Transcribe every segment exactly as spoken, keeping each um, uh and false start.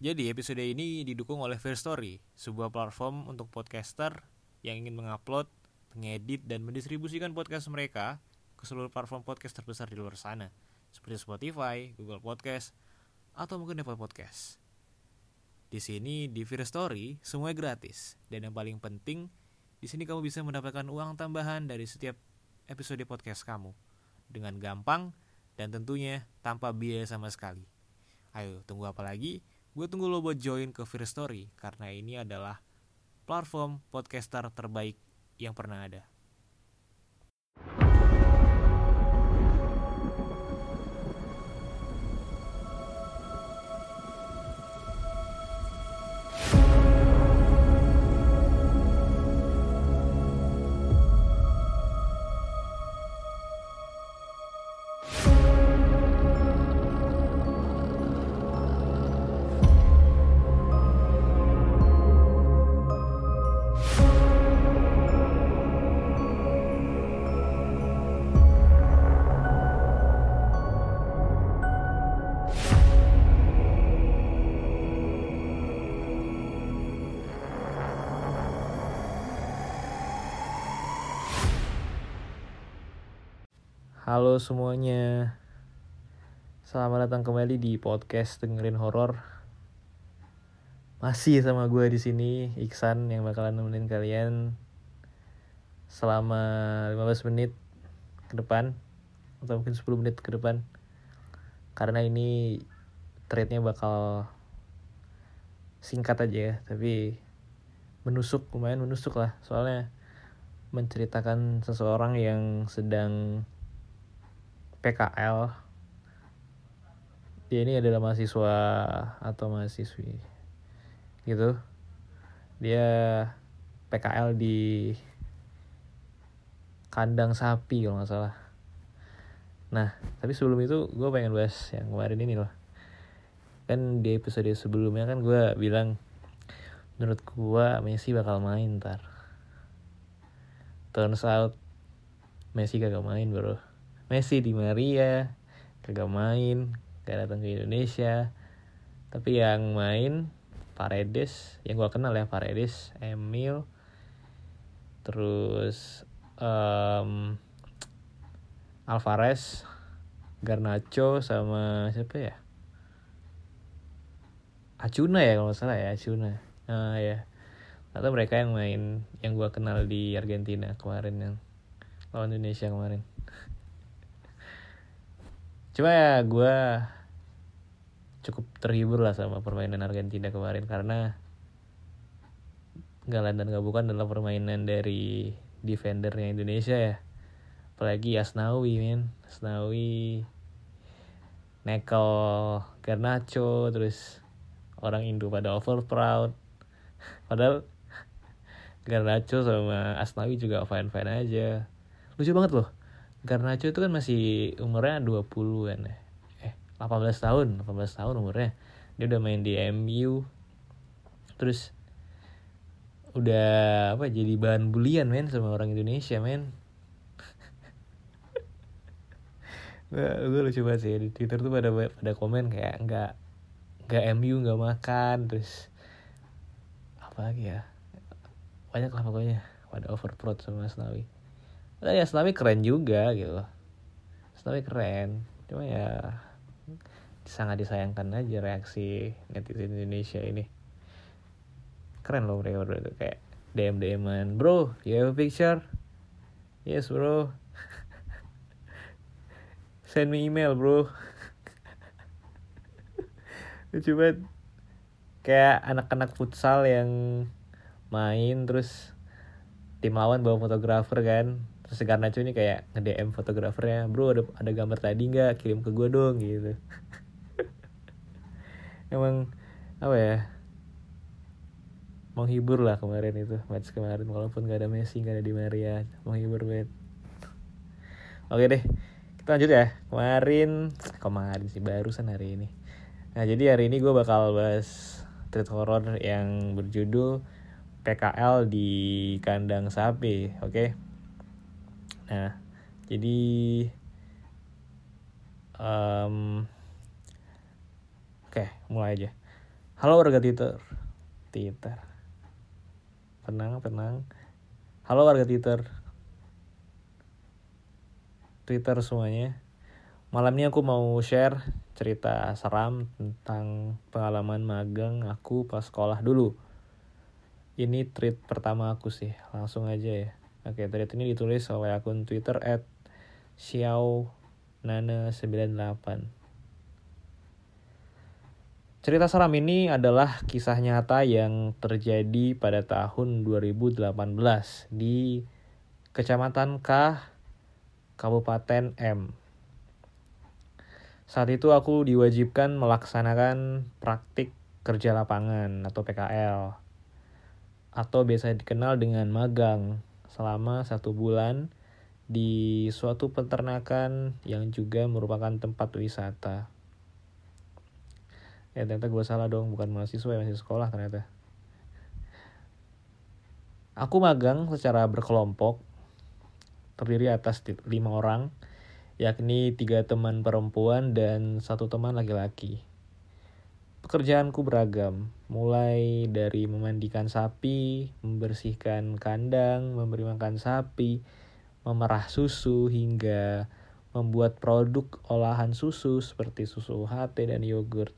Jadi episode ini didukung oleh Firstory, sebuah platform untuk podcaster yang ingin mengupload, mengedit, dan mendistribusikan podcast mereka ke seluruh platform podcast terbesar di luar sana, seperti Spotify, Google Podcast, atau mungkin Apple Podcast. Di sini di Firstory semuanya gratis, dan yang paling penting di sini kamu bisa mendapatkan uang tambahan dari setiap episode podcast kamu dengan gampang dan tentunya tanpa biaya sama sekali. Ayo tunggu apa lagi? Gue tunggu lo buat join ke Firstory karena ini adalah platform podcaster terbaik yang pernah ada. Halo semuanya, selamat datang kembali di podcast Dengerin Horror. Masih sama gue di sini, Iksan, yang bakalan nemenin kalian selama lima belas menit ke depan, atau mungkin sepuluh menit ke depan, karena ini threadnya bakal singkat aja, tapi menusuk, lumayan menusuk lah, soalnya menceritakan seseorang yang sedang P K L. Dia ini adalah mahasiswa atau mahasiswi gitu. Dia P K L di Kandang Sapi kalau gak salah. Nah, tapi sebelum itu gue pengen bahas yang kemarin ini loh. Kan di episode sebelumnya kan gue bilang menurut gue Messi bakal main ntar. Turns out Messi kagak main bro. Messi di Maria kagak main, gak datang ke Indonesia. Tapi yang main Paredes, yang gue kenal ya, Paredes, Emil, terus um, Alvarez, Garnacho, sama siapa ya? Acuna ya kalau nggak salah ya, Acuna. Nah ya, atau mereka yang main, yang gue kenal di Argentina kemarin yang lawan Indonesia kemarin. Cuma ya gue cukup terhibur lah sama permainan Argentina kemarin karena gak lain dan gak bukan adalah permainan dari defendernya Indonesia ya. Apalagi Asnawi men, Asnawi nekel Garnacho, terus orang Indo pada over proud. Padahal Garnacho sama Asnawi juga fine-fine aja. Lucu banget loh. Garnacho itu kan masih umurnya dua puluhan ya. Eh, delapan belas tahun, delapan belas tahun umurnya. Dia udah main di M U. Terus udah apa jadi bahan bulian men sama orang Indonesia men. Gue lucu banget sih di Twitter tuh pada pada komen kayak enggak enggak M U enggak makan, terus apa lagi ya? Banyak lah pokoknya. Pada overproud sama Asnawi. Nah ya Asnawi keren juga gitu loh. Asnawi keren. Cuma ya sangat disayangkan aja reaksi netizen Indonesia ini. Keren loh mereka bro itu. Kayak D M D M-an. Bro, you have a picture? Yes bro. Send me email bro. Lucu banget. Kayak anak-anak futsal yang main terus tim lawan bawa fotografer kan. Terus Garnacho ini kayak nge-D M fotografernya, bro ada, ada gambar tadi gak? Kirim ke gue dong gitu. Emang apa ya, menghibur lah kemarin itu, match kemarin. Walaupun gak ada Messi, gak ada Di Maria, menghibur banget. Oke deh, kita lanjut ya. Kemarin, kemarin sih barusan hari ini. Nah jadi hari ini gue bakal bahas thread horror yang berjudul P K L di Kandang Sapi. Oke okay? Nah, jadi um, oke, okay, mulai aja. Halo warga Twitter. Twitter. Tenang, tenang. Halo warga Twitter. Twitter semuanya. Malam ini aku mau share cerita seram tentang pengalaman magang aku pas sekolah dulu. Ini tweet pertama aku sih, langsung aja ya. Oke, tweet ini ditulis oleh akun Twitter at Xiaonana sembilan delapan. Cerita seram ini adalah kisah nyata yang terjadi pada tahun dua ribu delapan belas di Kecamatan K, Kabupaten M. Saat itu aku diwajibkan melaksanakan praktik kerja lapangan atau P K L, atau biasa dikenal dengan magang, selama satu bulan di suatu peternakan yang juga merupakan tempat wisata. Ya ternyata gue salah dong, bukan mahasiswa, masih sekolah ternyata. Aku magang secara berkelompok, terdiri atas lima orang, yakni tiga teman perempuan dan satu teman laki-laki. Pekerjaanku beragam, mulai dari memandikan sapi, membersihkan kandang, memberi makan sapi, memerah susu, hingga membuat produk olahan susu seperti susu U H T dan yogurt.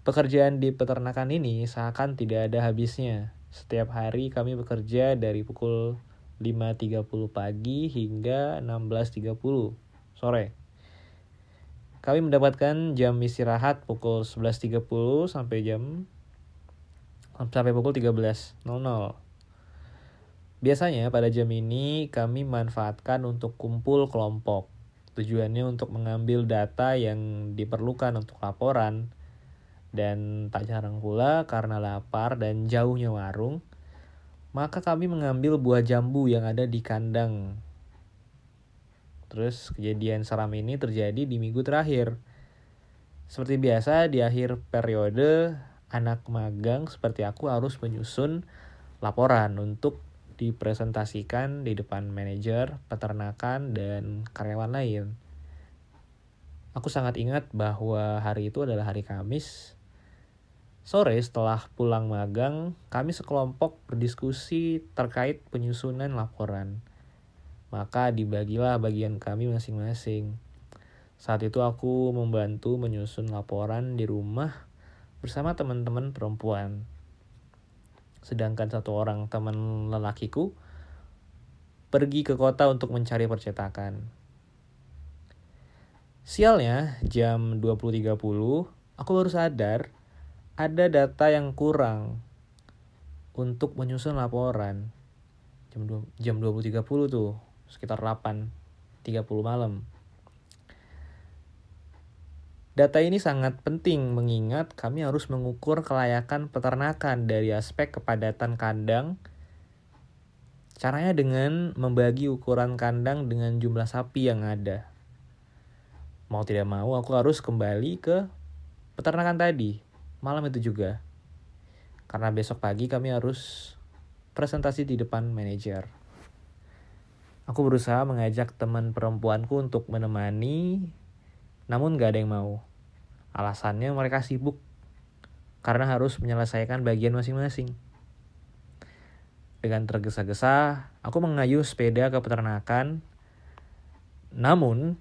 Pekerjaan di peternakan ini seakan tidak ada habisnya. Setiap hari kami bekerja dari pukul lima tiga puluh pagi hingga enam belas tiga puluh sore. Kami mendapatkan jam istirahat pukul sebelas tiga puluh sampai jam sampai pukul tiga belas nol nol. Biasanya pada jam ini kami manfaatkan untuk kumpul kelompok. Tujuannya untuk mengambil data yang diperlukan untuk laporan. Dan tak jarang pula karena lapar dan jauhnya warung, maka kami mengambil buah jambu yang ada di kandang. Terus kejadian seram ini terjadi di minggu terakhir. Seperti biasa di akhir periode, anak magang seperti aku harus menyusun laporan untuk dipresentasikan di depan manajer, peternakan, dan karyawan lain. Aku sangat ingat bahwa hari itu adalah hari Kamis. Sore setelah pulang magang, kami sekelompok berdiskusi terkait penyusunan laporan. Maka dibagilah bagian kami masing-masing. Saat itu aku membantu menyusun laporan di rumah bersama teman-teman perempuan. Sedangkan satu orang teman lelakiku pergi ke kota untuk mencari percetakan. Sialnya, jam dua puluh tiga puluh, aku baru sadar ada data yang kurang untuk menyusun laporan. Jam, dua, jam dua puluh tiga puluh tuh, sekitar delapan tiga puluh malam. Data ini sangat penting mengingat kami harus mengukur kelayakan peternakan dari aspek kepadatan kandang. Caranya dengan membagi ukuran kandang dengan jumlah sapi yang ada. Mau tidak mau aku harus kembali ke peternakan tadi, malam itu juga. Karena besok pagi kami harus presentasi di depan manajer. Aku berusaha mengajak teman perempuanku untuk menemani, namun gak ada yang mau. Alasannya mereka sibuk, karena harus menyelesaikan bagian masing-masing. Dengan tergesa-gesa, aku mengayuh sepeda ke peternakan, namun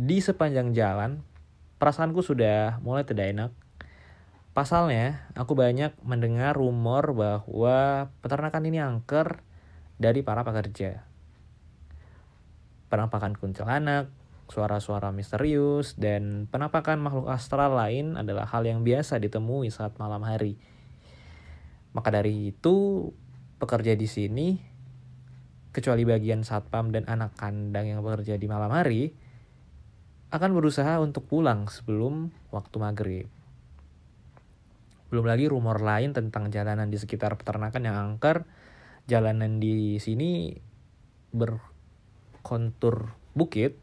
di sepanjang jalan, perasaanku sudah mulai tidak enak. Pasalnya, aku banyak mendengar rumor bahwa peternakan ini angker dari para pekerja. Penampakan kuntilanak, suara-suara misterius, dan penampakan makhluk astral lain adalah hal yang biasa ditemui saat malam hari. Maka dari itu, pekerja di sini, kecuali bagian satpam dan anak kandang yang bekerja di malam hari, akan berusaha untuk pulang sebelum waktu maghrib. Belum lagi rumor lain tentang jalanan di sekitar peternakan yang angker. Jalanan di sini berkontur bukit,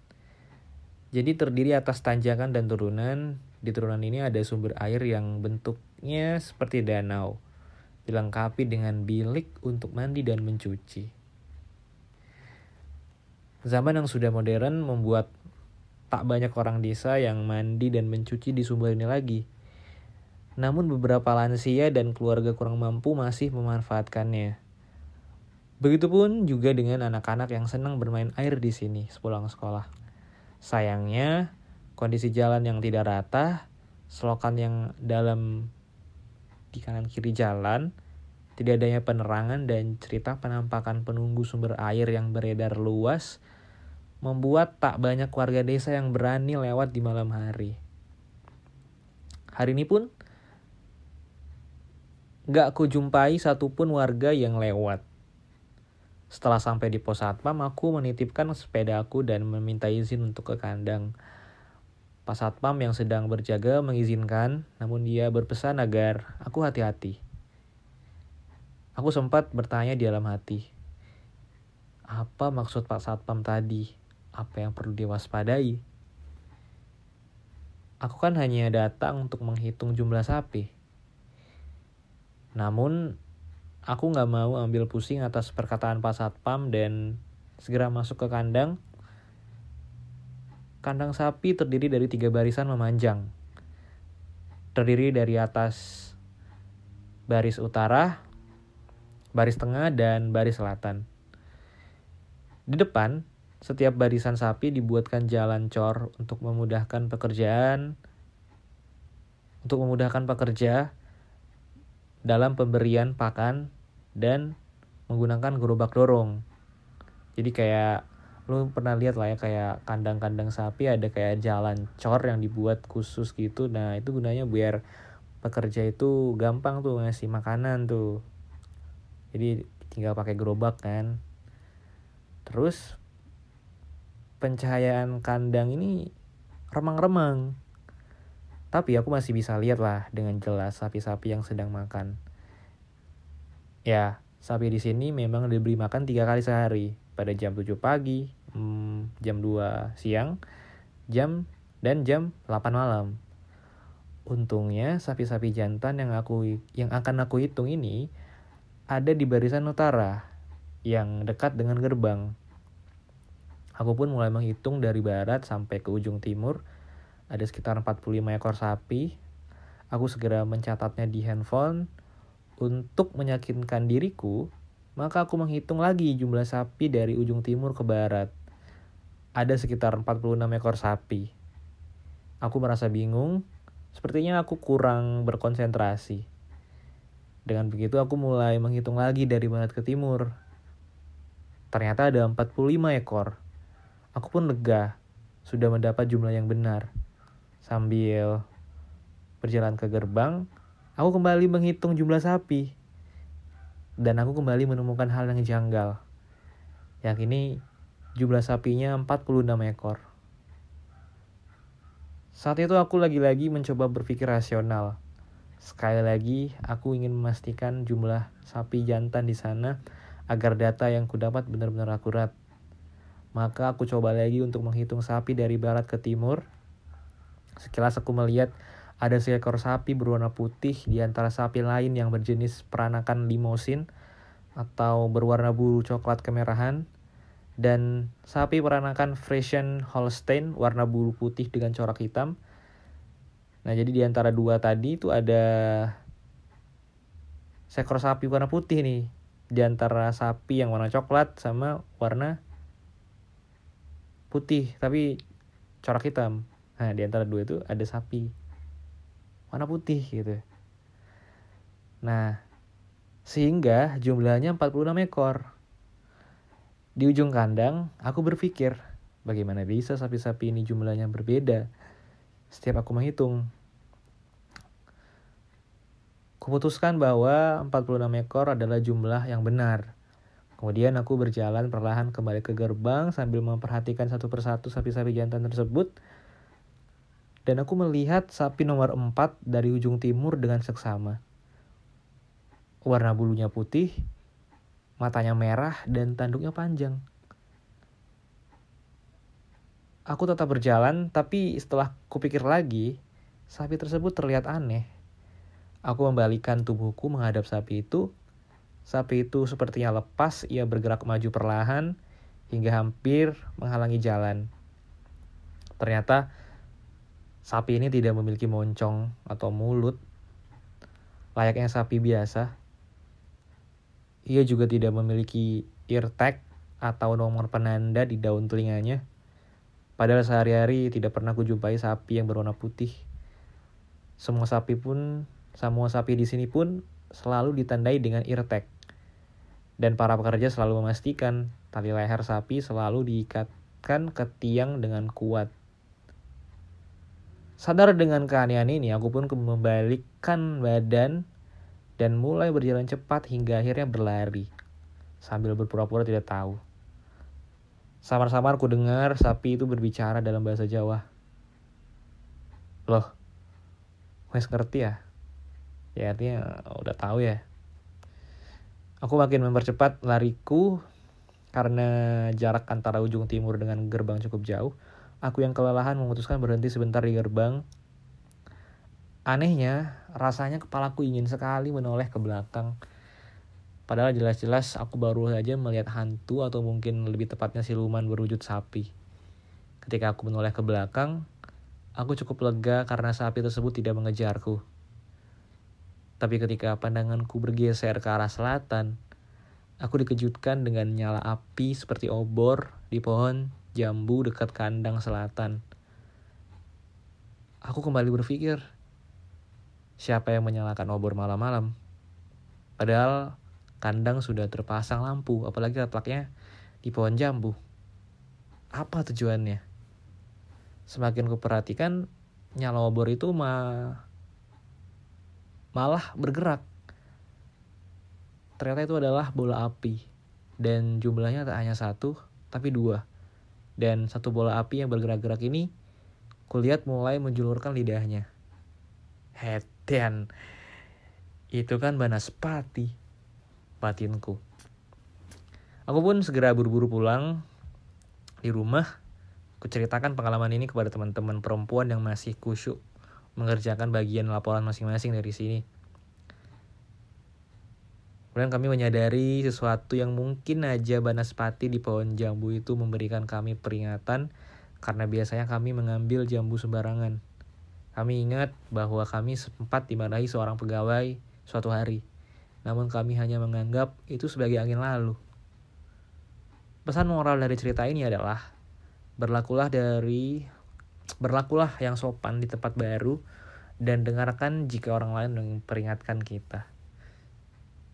jadi terdiri atas tanjakan dan turunan. Di turunan ini ada sumber air yang bentuknya seperti danau, dilengkapi dengan bilik untuk mandi dan mencuci. Zaman yang sudah modern membuat tak banyak orang desa yang mandi dan mencuci di sumber ini lagi. namun beberapa lansia dan keluarga kurang mampu masih memanfaatkannya. Begitupun juga dengan anak-anak yang senang bermain air di sini sepulang sekolah. Sayangnya, kondisi jalan yang tidak rata, selokan yang dalam di kanan kiri jalan, tidak adanya penerangan dan cerita penampakan penunggu sumber air yang beredar luas membuat tak banyak warga desa yang berani lewat di malam hari. Hari ini pun gak kujumpai satupun warga yang lewat. Setelah sampai di pos satpam, aku menitipkan sepeda aku dan meminta izin untuk ke kandang. Pas satpam yang sedang berjaga mengizinkan, namun dia berpesan agar aku hati-hati. Aku sempat bertanya di dalam hati, apa maksud Pak Satpam tadi? Apa yang perlu diwaspadai? Aku kan hanya datang untuk menghitung jumlah sapi. Namun, aku gak mau ambil pusing atas perkataan Pak Satpam dan segera masuk ke kandang. Kandang sapi terdiri dari tiga barisan memanjang. Terdiri dari atas baris utara, baris tengah, dan baris selatan. Di depan, setiap barisan sapi dibuatkan jalan cor untuk memudahkan pekerjaan, untuk memudahkan pekerja dalam pemberian pakan dan menggunakan gerobak dorong. Jadi kayak, lu pernah lihat lah ya kayak kandang-kandang sapi ada kayak jalan cor yang dibuat khusus gitu. Nah, itu gunanya biar pekerja itu gampang tuh ngasih makanan tuh. Jadi tinggal pakai gerobak kan. Terus pencahayaan kandang ini remang-remang. Tapi aku masih bisa lihat lah dengan jelas sapi-sapi yang sedang makan. Ya, sapi di sini memang diberi makan tiga kali sehari. Pada jam tujuh pagi, hmm, jam dua siang, jam dan jam delapan malam. Untungnya sapi-sapi jantan yang aku yang akan aku hitung ini ada di barisan utara yang dekat dengan gerbang. Aku pun mulai menghitung dari barat sampai ke ujung timur. Ada sekitar empat puluh lima ekor sapi. Aku segera mencatatnya di handphone. Untuk meyakinkan diriku, maka aku menghitung lagi jumlah sapi dari ujung timur ke barat. Ada sekitar empat puluh enam ekor sapi. Aku merasa bingung, sepertinya aku kurang berkonsentrasi. Dengan begitu aku mulai menghitung lagi dari barat ke timur. Ternyata ada empat puluh lima ekor. Aku pun lega, sudah mendapat jumlah yang benar. Sambil berjalan ke gerbang, aku kembali menghitung jumlah sapi. Dan aku kembali menemukan hal yang janggal. Yang ini jumlah sapinya empat puluh enam ekor. Saat itu aku lagi-lagi mencoba berpikir rasional. Sekali lagi, aku ingin memastikan jumlah sapi jantan di sana agar data yang kudapat benar-benar akurat. Maka aku coba lagi untuk menghitung sapi dari barat ke timur. Sekilas aku melihat ada seekor sapi berwarna putih di antara sapi lain yang berjenis peranakan Limousin atau berwarna bulu coklat kemerahan. Dan sapi peranakan Friesian Holstein warna bulu putih dengan corak hitam. Nah, jadi di antara dua tadi itu ada seekor sapi warna putih nih. Di antara sapi yang warna coklat sama warna putih, tapi corak hitam. Nah, di antara dua itu ada sapi warna putih gitu. Nah, sehingga jumlahnya empat puluh enam ekor. Di ujung kandang, aku berpikir, bagaimana bisa sapi-sapi ini jumlahnya berbeda setiap aku menghitung? Kuputuskan bahwa empat puluh enam ekor adalah jumlah yang benar. Kemudian aku berjalan perlahan kembali ke gerbang sambil memperhatikan satu persatu sapi-sapi jantan tersebut. Dan aku melihat sapi nomor empat dari ujung timur dengan seksama. Warna bulunya putih, matanya merah, dan tanduknya panjang. Aku tetap berjalan, tapi setelah kupikir lagi, sapi tersebut terlihat aneh. Aku membalikkan tubuhku menghadap sapi itu. Sapi itu sepertinya lepas, ia bergerak maju perlahan hingga hampir menghalangi jalan. Ternyata sapi ini tidak memiliki moncong atau mulut layaknya sapi biasa. Ia juga tidak memiliki ear tag atau nomor penanda di daun telinganya. Padahal sehari-hari tidak pernah kujumpai sapi yang berwarna putih. Semua sapi pun, semua sapi di sini pun selalu ditandai dengan ear tag. Dan para pekerja selalu memastikan tali leher sapi selalu diikatkan ke tiang dengan kuat. Sadar dengan keanehan ini, aku pun membalikkan badan dan mulai berjalan cepat hingga akhirnya berlari sambil berpura-pura tidak tahu. Samar-samar ku dengar sapi itu berbicara dalam bahasa Jawa. Loh, wes ngerti ya? Ya artinya udah tahu ya. Aku makin mempercepat lariku karena jarak antara ujung timur dengan gerbang cukup jauh. Aku yang kelelahan memutuskan berhenti sebentar di gerbang. Anehnya, rasanya kepalaku ingin sekali menoleh ke belakang. Padahal jelas-jelas aku baru saja melihat hantu atau mungkin lebih tepatnya siluman berwujud sapi. Ketika aku menoleh ke belakang, aku cukup lega karena sapi tersebut tidak mengejarku. Tapi ketika pandanganku bergeser ke arah selatan, aku dikejutkan dengan nyala api seperti obor di pohon jambu dekat kandang selatan. Aku kembali berpikir, siapa yang menyalakan obor malam-malam? Padahal kandang sudah terpasang lampu, apalagi letaknya di pohon jambu. Apa tujuannya? Semakin kuperhatikan, nyala obor itu mah malah bergerak. Ternyata itu adalah bola api. Dan jumlahnya tak hanya satu, tapi dua. Dan satu bola api yang bergerak-gerak ini, kulihat mulai menjulurkan lidahnya. Hetian, itu kan banaspati, batinku. Aku pun segera buru-buru pulang di rumah. Kuceritakan pengalaman ini kepada teman-teman perempuan yang masih kusyuk mengerjakan bagian laporan masing-masing dari sini. Kemudian kami menyadari sesuatu yang mungkin aja banaspati di pohon jambu itu memberikan kami peringatan karena biasanya kami mengambil jambu sembarangan. Kami ingat bahwa kami sempat dimarahi seorang pegawai suatu hari, namun kami hanya menganggap itu sebagai angin lalu. Pesan moral dari cerita ini adalah berlakulah dari Berlakulah yang sopan di tempat baru dan dengarkan jika orang lain memperingatkan kita.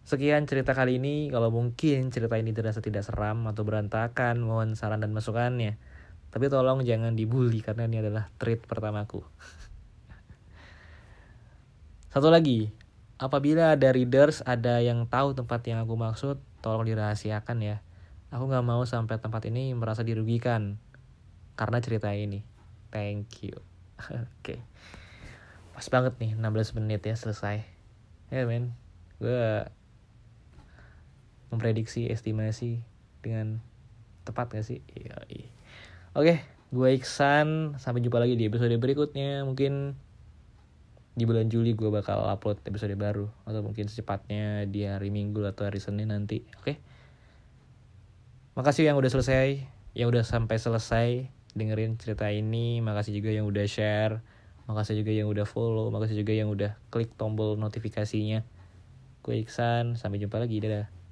Sekian cerita kali ini. Kalau mungkin cerita ini terasa tidak seram atau berantakan, mohon saran dan masukannya. Tapi tolong jangan dibully karena ini adalah treat pertamaku. Satu lagi, apabila ada readers ada yang tahu tempat yang aku maksud, tolong dirahasiakan ya. Aku gak mau sampai tempat ini merasa dirugikan karena cerita ini. Thank you. Oke. Okay. Pas banget nih enam belas menit ya selesai. Ya yeah, men. Gue memprediksi estimasi dengan tepat gak sih? Oke, okay, gue Iksan. Sampai jumpa lagi di episode berikutnya. Mungkin di bulan Juli gue bakal upload episode baru. Atau mungkin secepatnya di hari Minggu atau hari Senin nanti. Oke. Okay? Makasih yang udah selesai. Yang udah sampai selesai dengerin cerita ini, makasih juga yang udah share, makasih juga yang udah follow, makasih juga yang udah klik tombol notifikasinya. Gue Iksan, sampai jumpa lagi, dadah.